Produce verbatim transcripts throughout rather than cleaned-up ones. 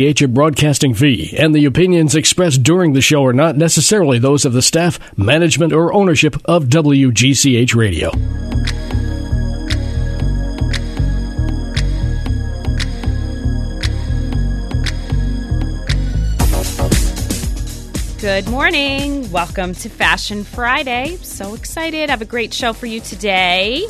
W G C H broadcasting fee, and the opinions expressed during the show are not necessarily those of the staff, management, or ownership of W G C H Radio. Good morning. Welcome to Fashion Friday. So excited. I have a great show for you today.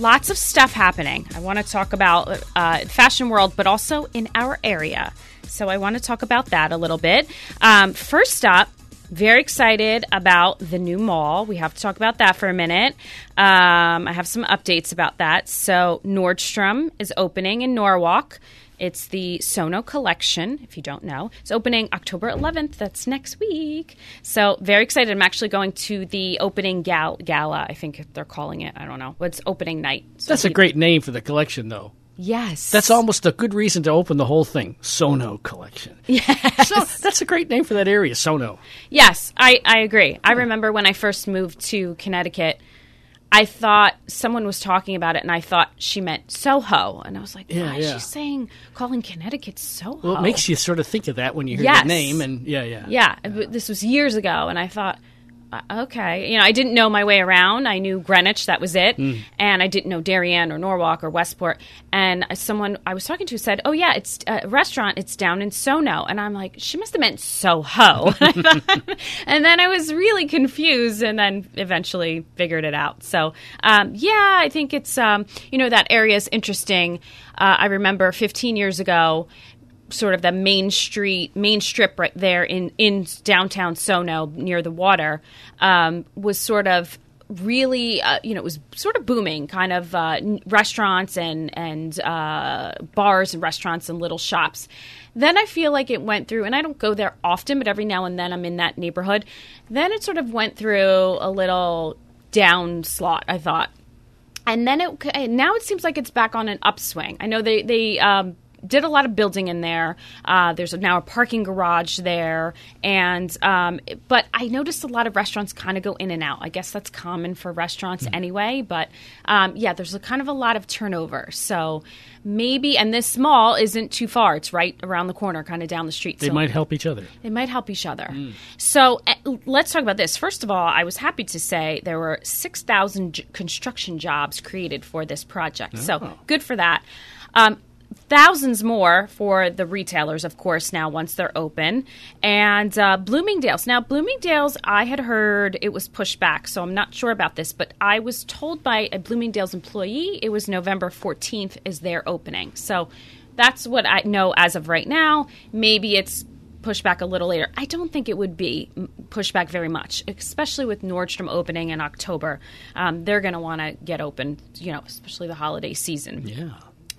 Lots of stuff happening. I want to talk about uh, fashion world, but also in our area. So I want to talk about that a little bit. Um, first up, very excited about the new mall. We have to talk about that for a minute. Um, I have some updates about that. So Nordstrom is opening in Norwalk. It's the Sono Collection, if you don't know. It's opening October eleventh. That's next week. So very excited. I'm actually going to the opening gal- gala, I think they're calling it. I don't know. It's opening night. So That's a great name for the collection, though. Yes. That's almost a good reason to open the whole thing. Sono Collection. Yes. So that's a great name for that area, Sono. Yes, I, I agree. I remember when I first moved to Connecticut, I thought someone was talking about it, and I thought she meant Soho. And I was like, why yeah, is yeah. she saying, calling Connecticut Soho? Well, it makes you sort of think of that when you hear yes. the name. And yeah, yeah. Yeah, uh, this was years ago, and I thought, uh, okay. You know, I didn't know my way around. I knew Greenwich, that was it. Mm. And I didn't know Darien or Norwalk or Westport. And someone I was talking to said, oh, yeah, it's a restaurant. It's down in Sono. And I'm like, she must have meant Soho. And then I was really confused and then eventually figured it out. So, um, yeah, I think it's, um, you know, that area is interesting. Uh, I remember fifteen years ago, sort of the main street, main strip right there in, in downtown Sono near the water um, was sort of really, uh, you know, it was sort of booming, kind of uh, restaurants and, and uh, bars and restaurants and little shops. Then I feel like it went through, and I don't go there often, but every now and then I'm in that neighborhood. Then it sort of went through a little down slot, I thought. And then it and now it seems like it's back on an upswing. I know they, they – um, did a lot of building in there. Uh, there's now a parking garage there. And um, but I noticed a lot of restaurants kind of go in and out. I guess that's common for restaurants mm. anyway. But, um, yeah, there's a kind of a lot of turnover. So maybe – and this mall isn't too far. It's right around the corner, kind of down the street. They so might help each other. They might help each other. Mm. So uh, let's talk about this. First of all, I was happy to say there were six thousand j- construction jobs created for this project. Oh. So good for that. Um Thousands more for the retailers, of course, now once they're open. And uh, Bloomingdale's. Now, Bloomingdale's, I had heard it was pushed back, so I'm not sure about this. But I was told by a Bloomingdale's employee it was November fourteenth is their opening. So that's what I know as of right now. Maybe it's pushed back a little later. I don't think it would be pushed back very much, especially with Nordstrom opening in October. Um, they're going to want to get open, you know, especially the holiday season. Yeah.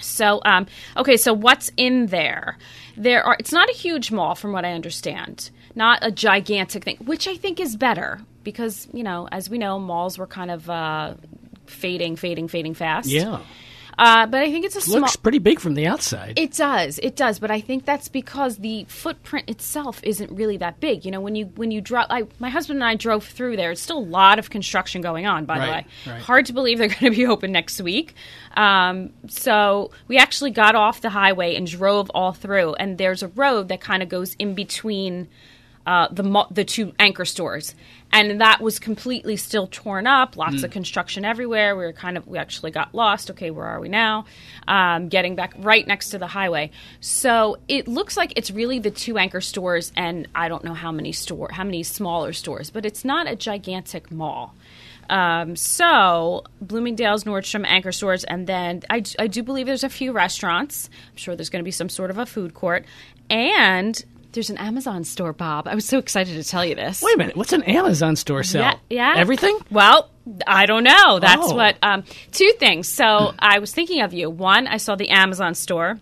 So, um, okay, so what's in there? There are. It's not a huge mall from what I understand, not a gigantic thing, which I think is better because, you know, as we know, malls were kind of uh, fading, fading, fading fast. Yeah. Uh, but I think it's a small... It looks pretty big from the outside. It does. It does. But I think that's because the footprint itself isn't really that big. You know, when you when you drive... My husband and I drove through there. It's still a lot of construction going on, by right, the way. Right. Hard to believe they're going to be open next week. Um, so we actually got off the highway and drove all through. And there's a road that kind of goes in between uh, the the two anchor stores. And that was completely still torn up, lots mm. of construction everywhere. We were kind of, we actually got lost. Okay, where are we now? Um, getting back right next to the highway. So it looks like it's really the two anchor stores and I don't know how many store, how many smaller stores, but it's not a gigantic mall. Um, so Bloomingdale's, Nordstrom, anchor stores, and then I, I do believe there's a few restaurants. I'm sure there's going to be some sort of a food court. And... There's an Amazon store, Bob. I was so excited to tell you this. Wait a minute. What's an Amazon store sell? Yeah. yeah. Everything? Well, I don't know. That's oh. what um, – two things. So I was thinking of you. One, I saw the Amazon store.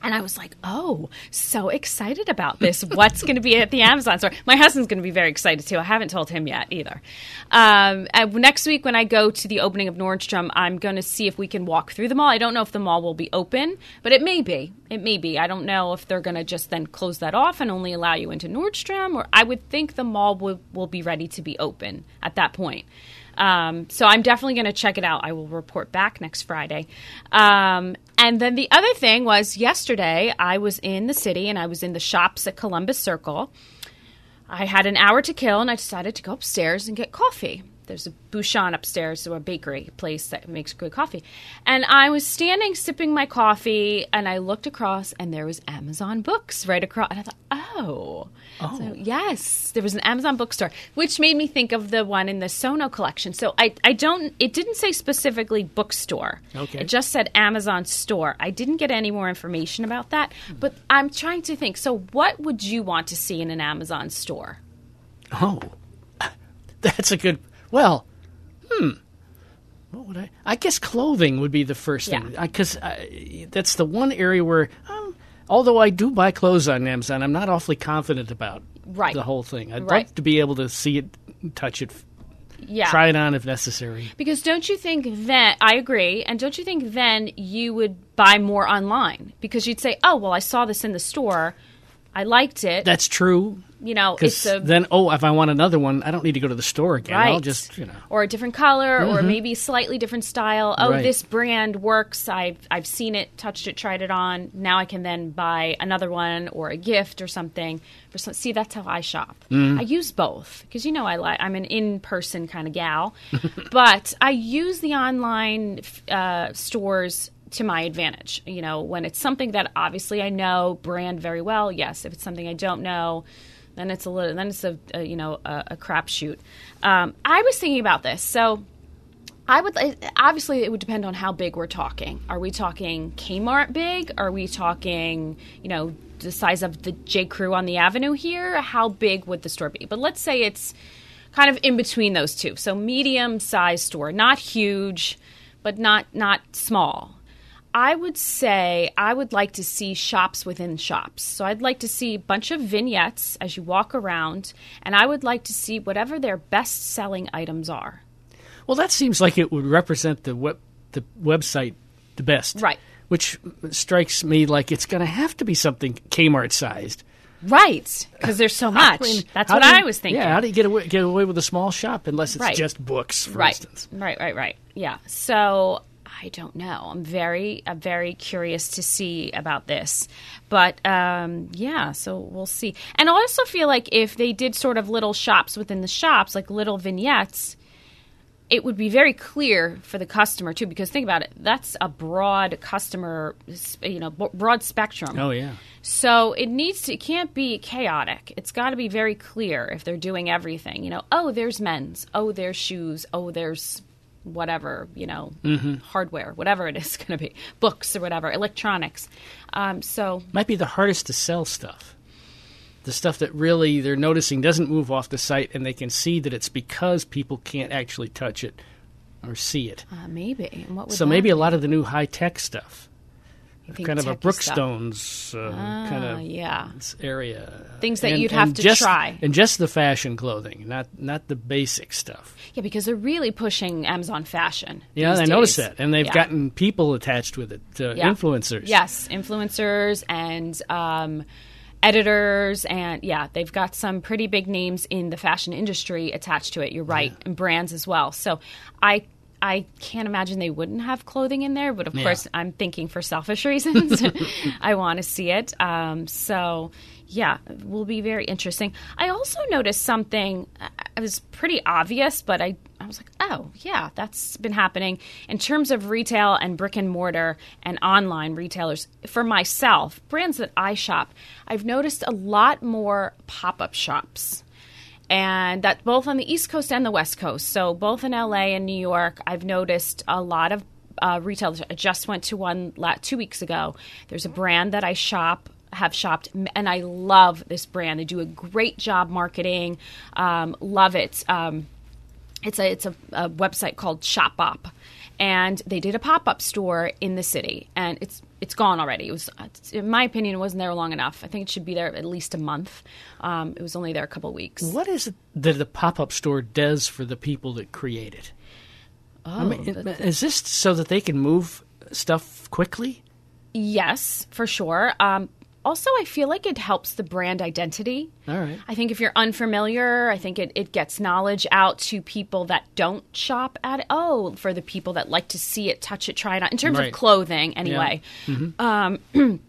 And I was like, oh, so excited about this. What's going to be at the Amazon store? My husband's going to be very excited, too. I haven't told him yet either. Um, next week when I go to the opening of Nordstrom, I'm going to see if we can walk through the mall. I don't know if the mall will be open, but it may be. It may be. I don't know if they're going to just then close that off and only allow you into Nordstrom, or I would think the mall will, will be ready to be open at that point. Um, so I'm definitely going to check it out. I will report back next Friday. Um, and then the other thing was yesterday I was in the city and I was in the shops at Columbus Circle. I had an hour to kill and I decided to go upstairs and get coffee. There's a Bouchon upstairs, so a bakery place that makes good coffee. And I was standing sipping my coffee, and I looked across, and there was Amazon Books right across. And I thought, oh. oh. So, yes, there was an Amazon bookstore, which made me think of the one in the Sono Collection. So I, I don't – it didn't say specifically bookstore. Okay. It just said Amazon store. I didn't get any more information about that, but I'm trying to think. So what would you want to see in an Amazon store? Oh, that's a good – Well, hmm, what would I? I guess clothing would be the first thing, because yeah. that's the one area where, um, although I do buy clothes on Amazon, I'm not awfully confident about right. the whole thing. I'd right. like to be able to see it, touch it, yeah. try it on if necessary. Because don't you think that – I agree. And don't you think then you would buy more online? Because you'd say, oh, well, I saw this in the store. I liked it. That's true. You know, it's a, then, oh, if I want another one, I don't need to go to the store again. Right. I'll just, you know. Or a different color mm-hmm. or maybe slightly different style. Oh, right. This brand works. I've, I've seen it, touched it, tried it on. Now I can then buy another one or a gift or something. For some, see, that's how I shop. Mm. I use both because, you know, I li- I'm an in-person kind of gal. But I use the online uh, stores to my advantage, you know, when it's something that obviously I know brand very well. Yes. If it's something I don't know, then it's a little, then it's a, a you know, a, a crapshoot. Um, I was thinking about this. So I would, obviously it would depend on how big we're talking. Are we talking Kmart big? Are we talking, you know, the size of the J. Crew on the avenue here? How big would the store be? But let's say it's kind of in between those two. So medium sized store, not huge, but not, not small. I would say I would like to see shops within shops. So I'd like to see a bunch of vignettes as you walk around, and I would like to see whatever their best-selling items are. Well, that seems like it would represent the web, the website the best. Right. Which strikes me like it's going to have to be something Kmart-sized. Right, because there's so much. I mean, That's what you, I was thinking. Yeah, how do you get away, get away with a small shop unless it's right. just books, for right. instance? Right, right, right. Yeah, so... I don't know. I'm very, I'm very curious to see about this. But, um, yeah, so we'll see. And I also feel like if they did sort of little shops within the shops, like little vignettes, it would be very clear for the customer, too, because think about it. That's a broad customer, you know, broad spectrum. Oh, yeah. So it needs to – it can't be chaotic. It's got to be very clear if they're doing everything. You know, oh, there's men's. Oh, there's shoes. Oh, there's – whatever, you know, mm-hmm. hardware, whatever it is going to be, books or whatever, electronics. Um, so might be the hardest to sell stuff, the stuff that really they're noticing doesn't move off the site and they can see that it's because people can't actually touch it or see it. Uh, maybe. And what would so maybe be? A lot of the new high-tech stuff. Kind of a Brookstones um, ah, kind of yeah. area. Things that and, you'd have to just, try. And just the fashion clothing, not not the basic stuff. Yeah, because they're really pushing Amazon fashion. Yeah, I noticed that. And they've yeah. gotten people attached with it, uh, yeah. influencers. Yes, influencers and um, editors. And, yeah, they've got some pretty big names in the fashion industry attached to it. You're right. Yeah. And brands as well. So I I can't imagine they wouldn't have clothing in there, but of yeah. course I'm thinking for selfish reasons. I want to see it. Um, so, yeah, it will be very interesting. I also noticed something. It was pretty obvious, but I, I was like, oh, yeah, that's been happening. In terms of retail and brick and mortar and online retailers, for myself, brands that I shop, I've noticed a lot more pop-up shops. And that both on the East Coast and the West Coast. So both in L A and New York, I've noticed a lot of uh, retailers. I just went to one two weeks ago. There's a brand that I shop, have shopped, and I love this brand. They do a great job marketing. Um, love it. Um, it's a, it's a, a website called Shopbop. And they did a pop-up store in the city. And it's it's gone already. It was, in my opinion, it wasn't there long enough. I think it should be there at least a month. Um, it was only there a couple of weeks. What is it that the pop-up store does for the people that create it? Oh, I mean, is this so that they can move stuff quickly? Yes, for sure. Um, also, I feel like it helps the brand identity. All right. I think if you're unfamiliar, I think it, it gets knowledge out to people that don't shop at oh, for the people that like to see it, touch it, try it on, in terms right. of clothing anyway. Yeah. Mm-hmm. Um,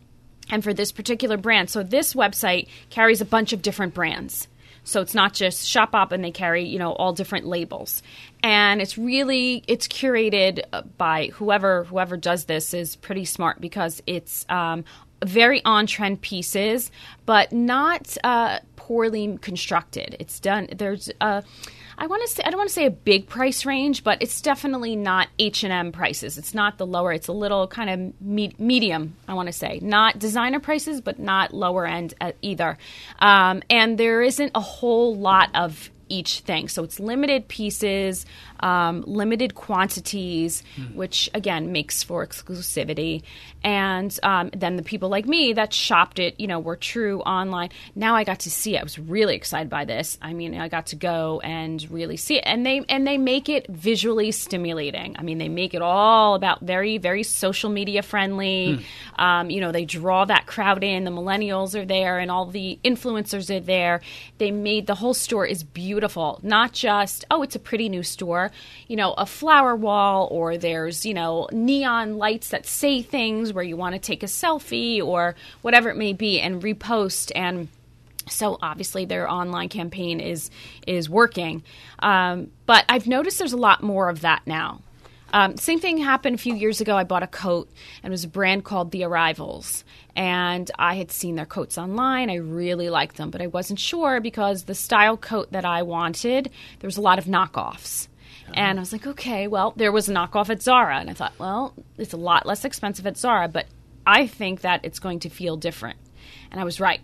and for this particular brand. So this website carries a bunch of different brands. So it's not just Shopbop, and they carry, you know, all different labels. And it's really, it's curated by whoever, whoever does this is pretty smart, because it's um, very on-trend pieces, but not uh, poorly constructed. It's done, there's, uh, I want to say, I don't want to say a big price range, but it's definitely not H and M prices. It's not the lower, it's a little kind of me- medium, I want to say. Not designer prices, but not lower end either. Um, and there isn't a whole lot of each thing. So it's limited pieces, um, limited quantities, mm. which again makes for exclusivity. And um, then the people like me that shopped it, you know, were true online. Now I got to see it. I was really excited by this. I mean, I got to go and really see it. And they and they make it visually stimulating. I mean, they make it all about very, very social media friendly. Mm. Um, you know, they draw that crowd in. The millennials are there and all the influencers are there. They made the whole store is beautiful. Beautiful, not just, oh, it's a pretty new store, you know, a flower wall, or there's, you know, neon lights that say things where you want to take a selfie or whatever it may be and repost. And so obviously their online campaign is is working. Um, but I've noticed there's a lot more of that now. Um, same thing happened a few years ago. I bought a coat, and it was a brand called The Arrivals. And I had seen their coats online. I really liked them, but I wasn't sure because the style coat that I wanted, there was a lot of knockoffs. Oh. And I was like, okay, well, there was a knockoff at Zara. And I thought, well, it's a lot less expensive at Zara, but I think that it's going to feel different. And I was right.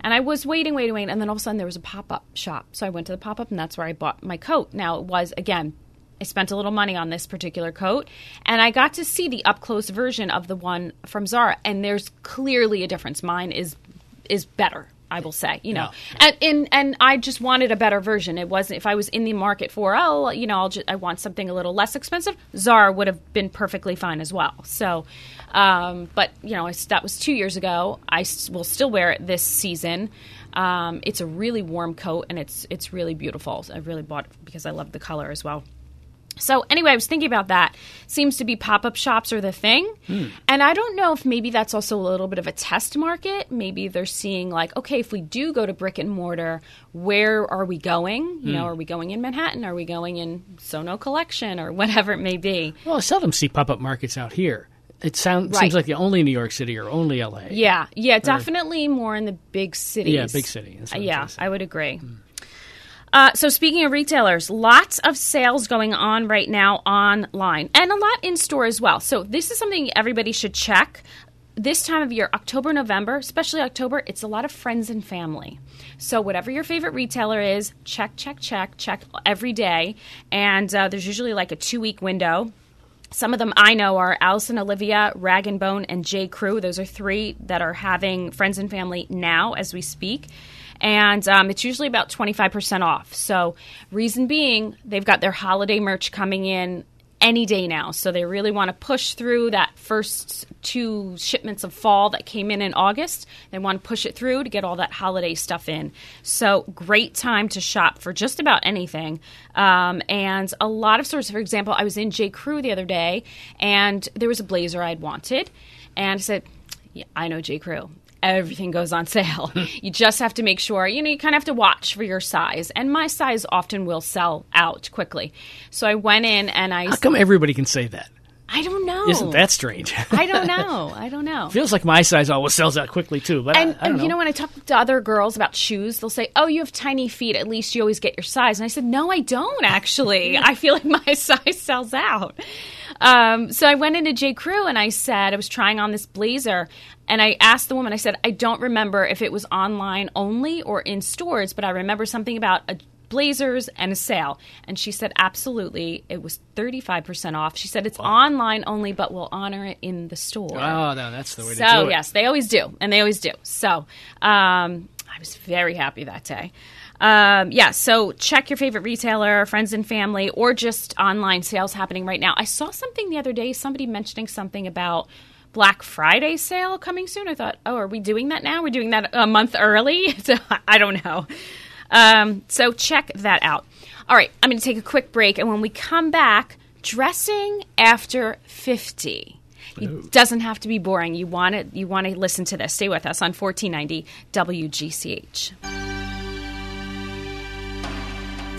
And I was waiting, waiting, waiting. And then all of a sudden there was a pop-up shop. So I went to the pop-up, and that's where I bought my coat. Now, it was, again, I spent a little money on this particular coat, and I got to see the up-close version of the one from Zara, and there's clearly a difference. Mine is is better, I will say, you know. Yeah. And, and and I just wanted a better version. It wasn't – if I was in the market for, oh, you know, I'll just, I want something a little less expensive, Zara would have been perfectly fine as well. So um, – but, you know, I, that was two years ago. I will still wear it this season. Um, it's a really warm coat, and it's it's really beautiful. I really bought it because I love the color as well. So anyway, I was thinking about that. Seems to be pop-up shops are the thing. Mm. And I don't know if maybe that's also a little bit of a test market. Maybe they're seeing like, okay, if we do go to brick and mortar, where are we going? You mm. know, are we going in Manhattan? Are we going in Sono Collection or whatever it may be? Well, I seldom see pop-up markets out here. It sound, right. seems like only New York City or only L A. Yeah, yeah, or, definitely more in the big cities. Yeah, big city. Uh, yeah, I would agree. Mm. Uh, so speaking of retailers, lots of sales going on right now online and a lot in store as well. So this is something everybody should check. This time of year, October, November, especially October, it's a lot of friends and family. So whatever your favorite retailer is, check, check, check, check every day. And uh, there's usually like a two-week window. Some of them I know are Alice and Olivia, Rag and Bone, and J. Crew. Those are three that are having friends and family now as we speak. And um, it's usually about twenty-five percent off. So reason being, they've got their holiday merch coming in any day now. So they really want to push through that first two shipments of fall that came in in August. They want to push it through to get all that holiday stuff in. So great time to shop for just about anything. Um, and a lot of stores, for example, I was in J. Crew the other day, and there was a blazer I'd wanted. And I said, yeah, I know J. Crew. Everything goes on sale. You just have to make sure, you know, you kind of have to watch for your size. And my size often will sell out quickly. So I went in and I... How come everybody can say that? I don't know. Isn't that strange? I don't know. I don't know. Feels like my size always sells out quickly, too. But and, I, I don't know. You know, when I talk to other girls about shoes, they'll say, oh, you have tiny feet. At least you always get your size. And I said, no, I don't, actually. I feel like my size sells out. Um, so I went into J. Crew and I said, I was trying on this blazer. And I asked the woman, I said, I don't remember if it was online only or in stores, but I remember something about a blazers and a sale. And she said, absolutely. It was thirty-five percent off. She said, it's wow. online only, but we'll honor it in the store. Oh, no, that's the way so, to do it. So, yes, they always do. And they always do. So, um, I was very happy that day. Um, yeah, so check your favorite retailer, friends and family, or just online sales happening right now. I saw something the other day, somebody mentioning something about Black Friday sale coming soon. I thought, oh, are we doing that now? We're doing that a month early? So I don't know. Um, so check that out. All right, I'm going to take a quick break. And when we come back, dressing after fifty. It Ooh. doesn't have to be boring. You want to, you want to listen to this. Stay with us on fourteen ninety W G C H.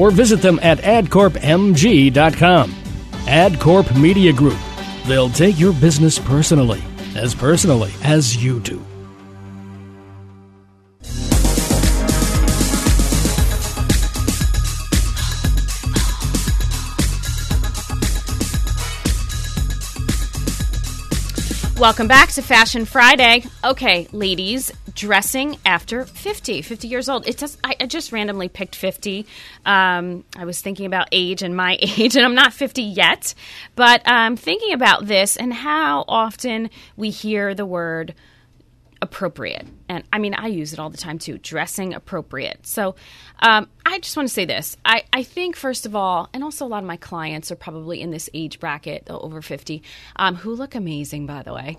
Or visit them at ad corp m g dot com. AdCorp Media Group. They'll take your business personally, as personally as you do. Welcome back to Fashion Friday. Okay, ladies, dressing after fifty, fifty years old. It does, I, I just randomly picked fifty. Um, I was thinking about age and my age, and I'm not fifty yet, but I'm um, thinking about this and how often we hear the word appropriate. And I mean, I use it all the time too, dressing appropriate. So um, I just want to say this. I, I think, first of all, and also a lot of my clients are probably in this age bracket, over fifty, um, who look amazing, by the way.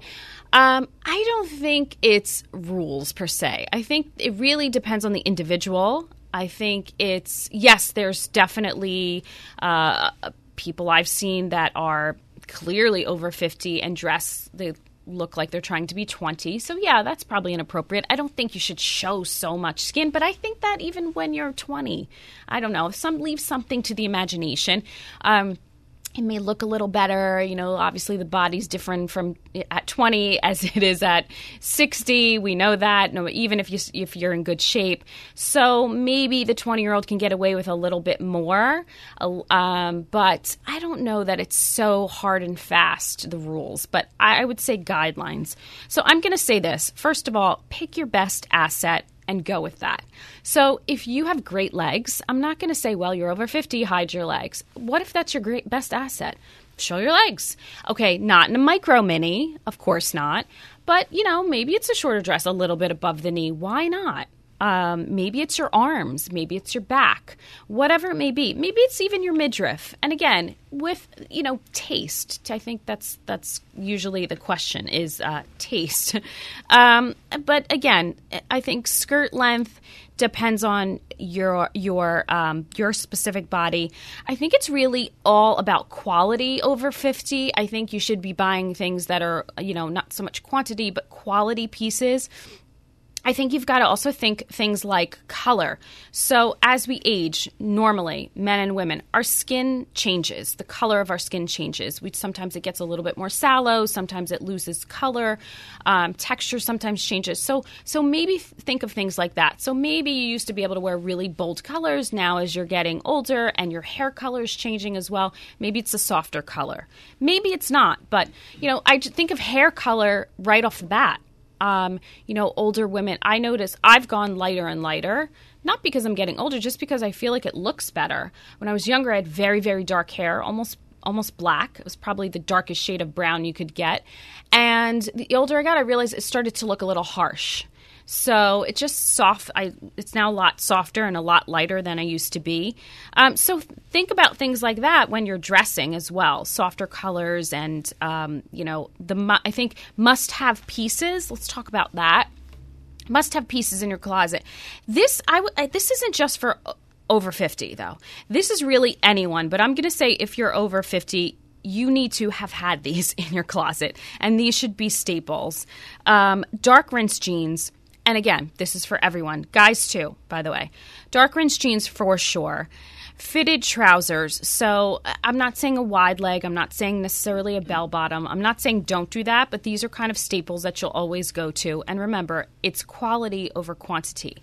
Um, I don't think it's rules per se. I think it really depends on the individual. I think it's, yes, there's definitely uh, people I've seen that are clearly over fifty and dress the look like they're trying to be twenty. So yeah, that's probably inappropriate. I don't think you should show so much skin, but I think that even when you're twenty, I don't know, some leave something to the imagination. Um, it may look a little better. You know, obviously the body's different from at twenty as it is at sixty. We know that. No, even if you, if you're in good shape. So maybe the twenty-year-old can get away with a little bit more. Um, but I don't know that it's so hard and fast, the rules. But I would say guidelines. So I'm going to say this. First of all, pick your best asset and go with that. So if you have great legs, I'm not going to say, well, you're over fifty, hide your legs. What if that's your great best asset? Show your legs. Okay, not in a micro mini, of course not. But, you know, maybe it's a shorter dress, a little bit above the knee. Why not? Um, maybe it's your arms. Maybe it's your back. Whatever it may be. Maybe it's even your midriff. And again, with, you know, taste. I think that's that's usually the question is uh, taste. um, but again, I think skirt length depends on your your um, your specific body. I think it's really all about quality over fifty. I think you should be buying things that are, you know, not so much quantity, but quality pieces. I think you've got to also think things like color. So as we age, normally, men and women, our skin changes. The color of our skin changes. We, sometimes it gets a little bit more sallow. Sometimes it loses color. Um, texture sometimes changes. So so maybe th- think of things like that. So maybe you used to be able to wear really bold colors. Now as you're getting older and your hair color is changing as well, maybe it's a softer color. Maybe it's not. But, you know, I think of hair color right off the bat. Um, you know, older women, I notice I've gone lighter and lighter, not because I'm getting older, just because I feel like it looks better. When I was younger, I had very, very dark hair, almost almost black. It was probably the darkest shade of brown you could get. And the older I got, I realized it started to look a little harsh. So it just soft. I, it's now a lot softer and a lot lighter than I used to be. Um, so think about things like that when you're dressing as well. Softer colors and, um, you know, the mu- I think must-have pieces. Let's talk about that. Must-have pieces in your closet. This I w- this isn't just for over fifty, though. This is really anyone. But I'm going to say if you're over fifty, you need to have had these in your closet. And these should be staples. Um, dark rinse jeans. and again, this is for everyone. Guys too, by the way. Dark rinse jeans for sure. Fitted trousers. So I'm not saying a wide leg. I'm not saying necessarily a bell bottom. I'm not saying don't do that, but these are kind of staples that you'll always go to. And remember, it's quality over quantity.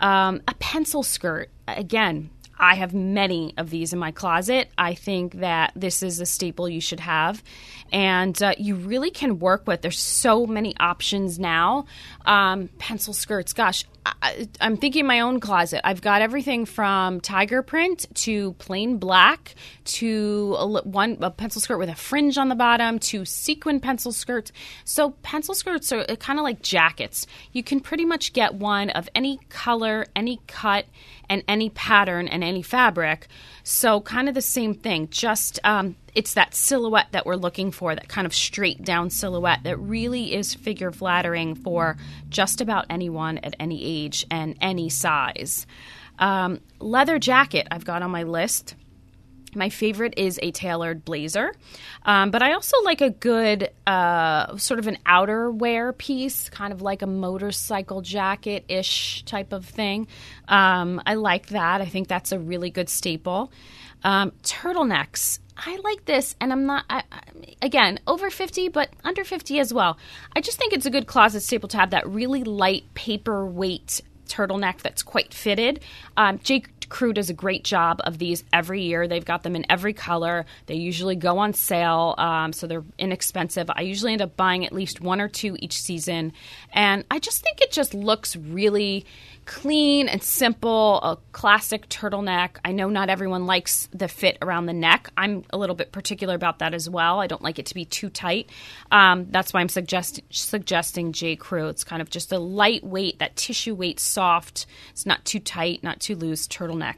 Um, a pencil skirt. Again, I have many of these in my closet. I think that this is a staple you should have. And uh, you really can work with. There's so many options now. Um, pencil skirts. Gosh, I, I'm thinking my own closet. I've got everything from tiger print to plain black to a, one, a pencil skirt with a fringe on the bottom to sequin pencil skirts. So pencil skirts are kind of like jackets. You can pretty much get one of any color, any cut, and any pattern and any fabric. So kind of the same thing. Just um, it's that silhouette that we're looking for, that kind of straight down silhouette that really is figure flattering for just about anyone at any age and any size. Um, leather jacket I've got on my list. My favorite is a tailored blazer, um, but I also like a good uh, sort of an outerwear piece, kind of like a motorcycle jacket-ish type of thing. Um, I like that. I think that's a really good staple. Um, turtlenecks. I like this, and I'm not, I, I, again, over fifty, but under fifty as well. I just think it's a good closet staple to have that really light paperweight turtleneck that's quite fitted. Um, J. Crew does a great job of these every year. They've got them in every color. They usually go on sale, um, so they're inexpensive. I usually end up buying at least one or two each season, and I just think it just looks really clean and simple, a classic turtleneck. I know not everyone likes the fit around the neck. I'm a little bit particular about that as well. I don't like it to be too tight. Um, that's why I'm suggest- suggesting J. Crew. It's kind of just a lightweight, that tissue weight, soft. It's not too tight, not too loose turtleneck.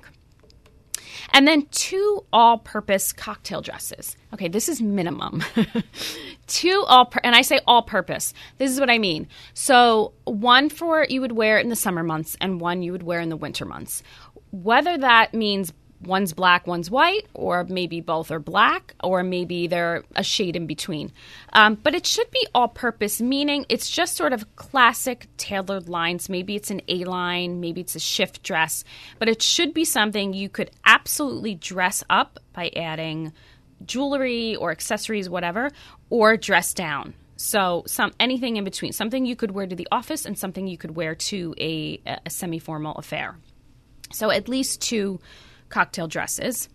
And then two all-purpose cocktail dresses. Okay, this is minimum. Two all-purpose, and I say all-purpose. This is what I mean. So one for you would wear in the summer months and one you would wear in the winter months. Whether that means one's black, one's white, or maybe both are black, or maybe they're a shade in between. Um, but it should be all-purpose, meaning it's just sort of classic tailored lines. Maybe it's an A-line, maybe it's a shift dress, but it should be something you could absolutely dress up by adding jewelry or accessories, whatever, or dress down. So some anything in between, something you could wear to the office and something you could wear to a, a semi-formal affair. So at least two cocktail dresses.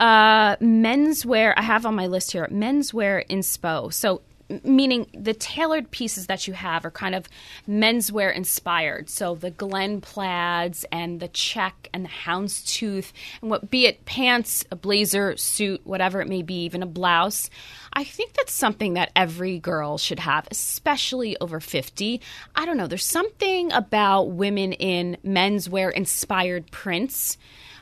Uh, menswear, I have on my list here, menswear inspo. So meaning the tailored pieces that you have are kind of menswear inspired. So the Glen plaids and the check and the houndstooth and what be it pants, a blazer, suit, whatever it may be, even a blouse. I think that's something that every girl should have, especially over fifty. I don't know. There's something about women in menswear inspired prints.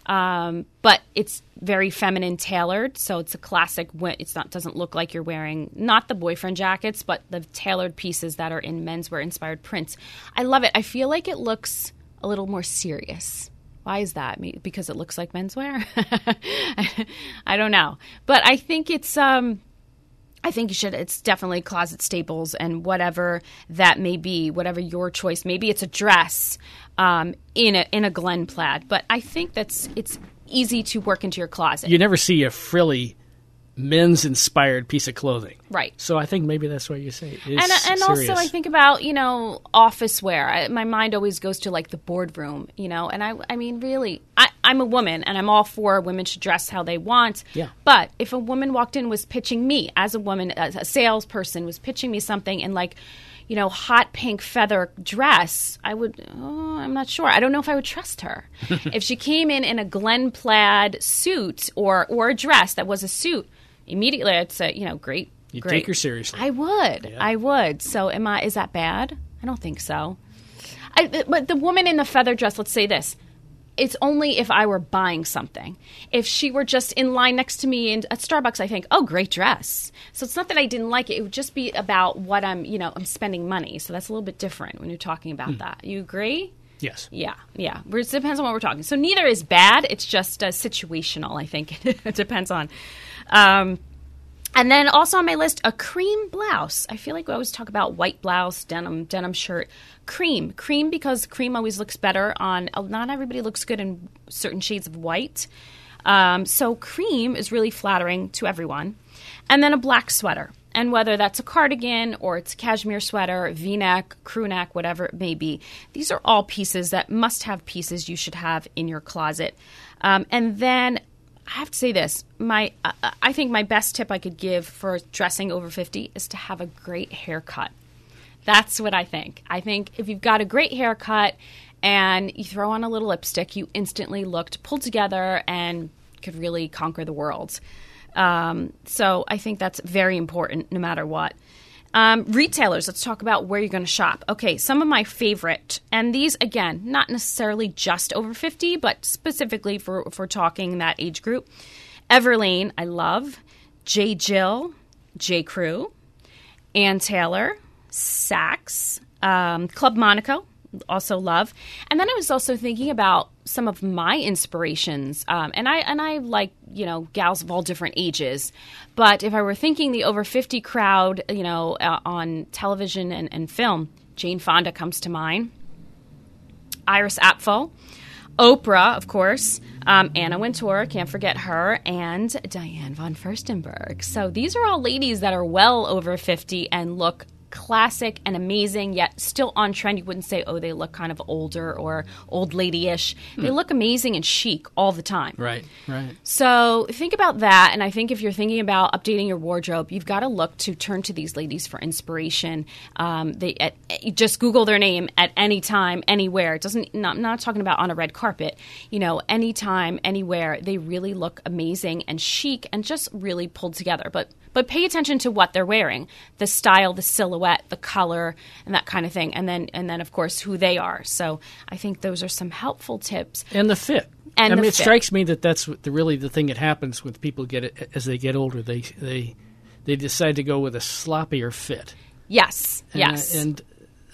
Um, but it's very feminine tailored, so it's a classic. It's not doesn't look like you're wearing not the boyfriend jackets, but the tailored pieces that are in menswear inspired prints. I love it. I feel like it looks a little more serious. Why is that? Because it looks like menswear? I don't know, but I think it's. Um, I think you should. It's definitely closet staples and whatever that may be, whatever your choice. Maybe it's a dress um, in a in a Glen plaid, but I think that's it's easy to work into your closet. You never see a frilly men's inspired piece of clothing, right? So I think maybe that's what you say. It is and and serious. Also I think about you know office wear. I, my mind always goes to like the boardroom, you know. And I I mean really I. I'm a woman, and I'm all for women should dress how they want. Yeah. But if a woman walked in was pitching me as a woman, as a salesperson was pitching me something in like, you know, hot pink feather dress, I would, oh, I'm not sure. I don't know if I would trust her. If she came in in a Glen plaid suit or, or a dress that was a suit, immediately I'd say, you know, great, You'd great. Take her seriously. I would. Yeah. I would. So am I, is that bad? I don't think so. I, but the woman in the feather dress, let's say this. It's only if I were buying something. If she were just in line next to me and at Starbucks, I think, oh, great dress. So it's not that I didn't like it. It would just be about what I'm, you know, I'm spending money. So that's a little bit different when you're talking about mm. that. You agree? Yes. Yeah. Yeah. It depends on what we're talking. So neither is bad. It's just uh, situational, I think. It depends on. Um, And then also on my list, a cream blouse. I feel like we always talk about white blouse, denim, denim shirt. Cream. Cream because cream always looks better on – not everybody looks good in certain shades of white. Um, so cream is really flattering to everyone. And then a black sweater. And whether that's a cardigan or it's a cashmere sweater, V-neck, crew neck, whatever it may be, these are all pieces that must have pieces you should have in your closet. Um, and then – I have to say this. My, uh, I think my best tip I could give for dressing over fifty is to have a great haircut. That's what I think. I think if you've got a great haircut and you throw on a little lipstick, you instantly looked pulled together and could really conquer the world. Um, so I think that's very important no matter what. Um, retailers, let's talk about where you're going to shop. Okay, some of my favorite, and these, again, not necessarily just over fifty, but specifically for, for talking that age group. Everlane, I love. J.Jill, J. Crew, Ann Taylor, Saks, um, Club Monaco, also love. And then I was also thinking about some of my inspirations, um, and I and I like, you know, gals of all different ages, but if I were thinking the over fifty crowd, you know, uh, on television and, and film, Jane Fonda comes to mind, Iris Apfel, Oprah, of course, um, Anna Wintour, can't forget her, and Diane von Furstenberg. So these are all ladies that are well over fifty and look classic and amazing, yet still on trend. You wouldn't say, oh, they look kind of older or old lady-ish. Hmm. They look amazing and chic all the time. Right, right. So think about that. And I think if you're thinking about updating your wardrobe, you've got to look to turn to these ladies for inspiration. Um, they at, just Google their name at any time, anywhere. It doesn't. Not, I'm not talking about on a red carpet. You know, anytime, anywhere. They really look amazing and chic and just really pulled together. But But pay attention to what they're wearing, the style, the silhouette, the color, and that kind of thing. And then, and then of course, who they are. So I think those are some helpful tips. And the fit. And I mean, it strikes me that that's the, really the thing that happens with people get it, as they get older. They they they decide to go with a sloppier fit. Yes, and, yes. Uh, and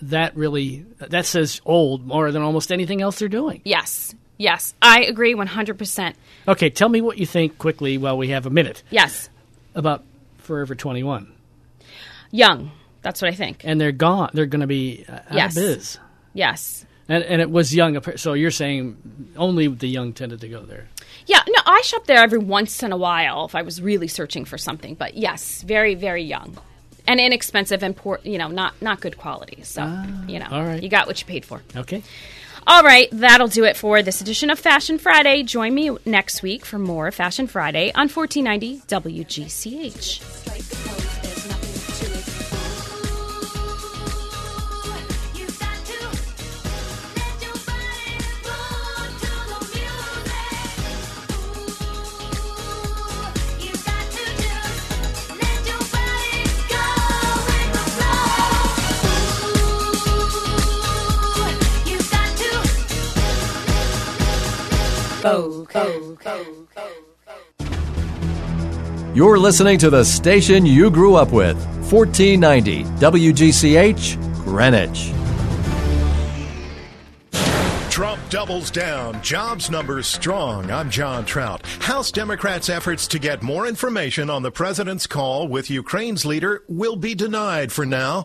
that really that says old more than almost anything else they're doing. Yes. Yes. I agree one hundred percent. Okay. Tell me what you think quickly while we have a minute. Yes. About Forever twenty-one. Young. That's what I think. And they're gone. They're going to be uh, out yes. of biz. Yes. And, and it was young. So you're saying only the young tended to go there. Yeah. No, I shop there every once in a while if I was really searching for something. But yes, very, very young. And inexpensive and poor, you know, not, not good quality. So, ah, you know, all right. You got what you paid for. Okay. All right, that'll do it for this edition of Fashion Friday. Join me next week for more Fashion Friday on fourteen ninety W G C H. Go, go, go, go. You're listening to the station you grew up with, fourteen ninety W G C H, Greenwich. Trump doubles down. Jobs numbers strong. I'm John Trout. House Democrats' efforts to get more information on the president's call with Ukraine's leader will be denied for now.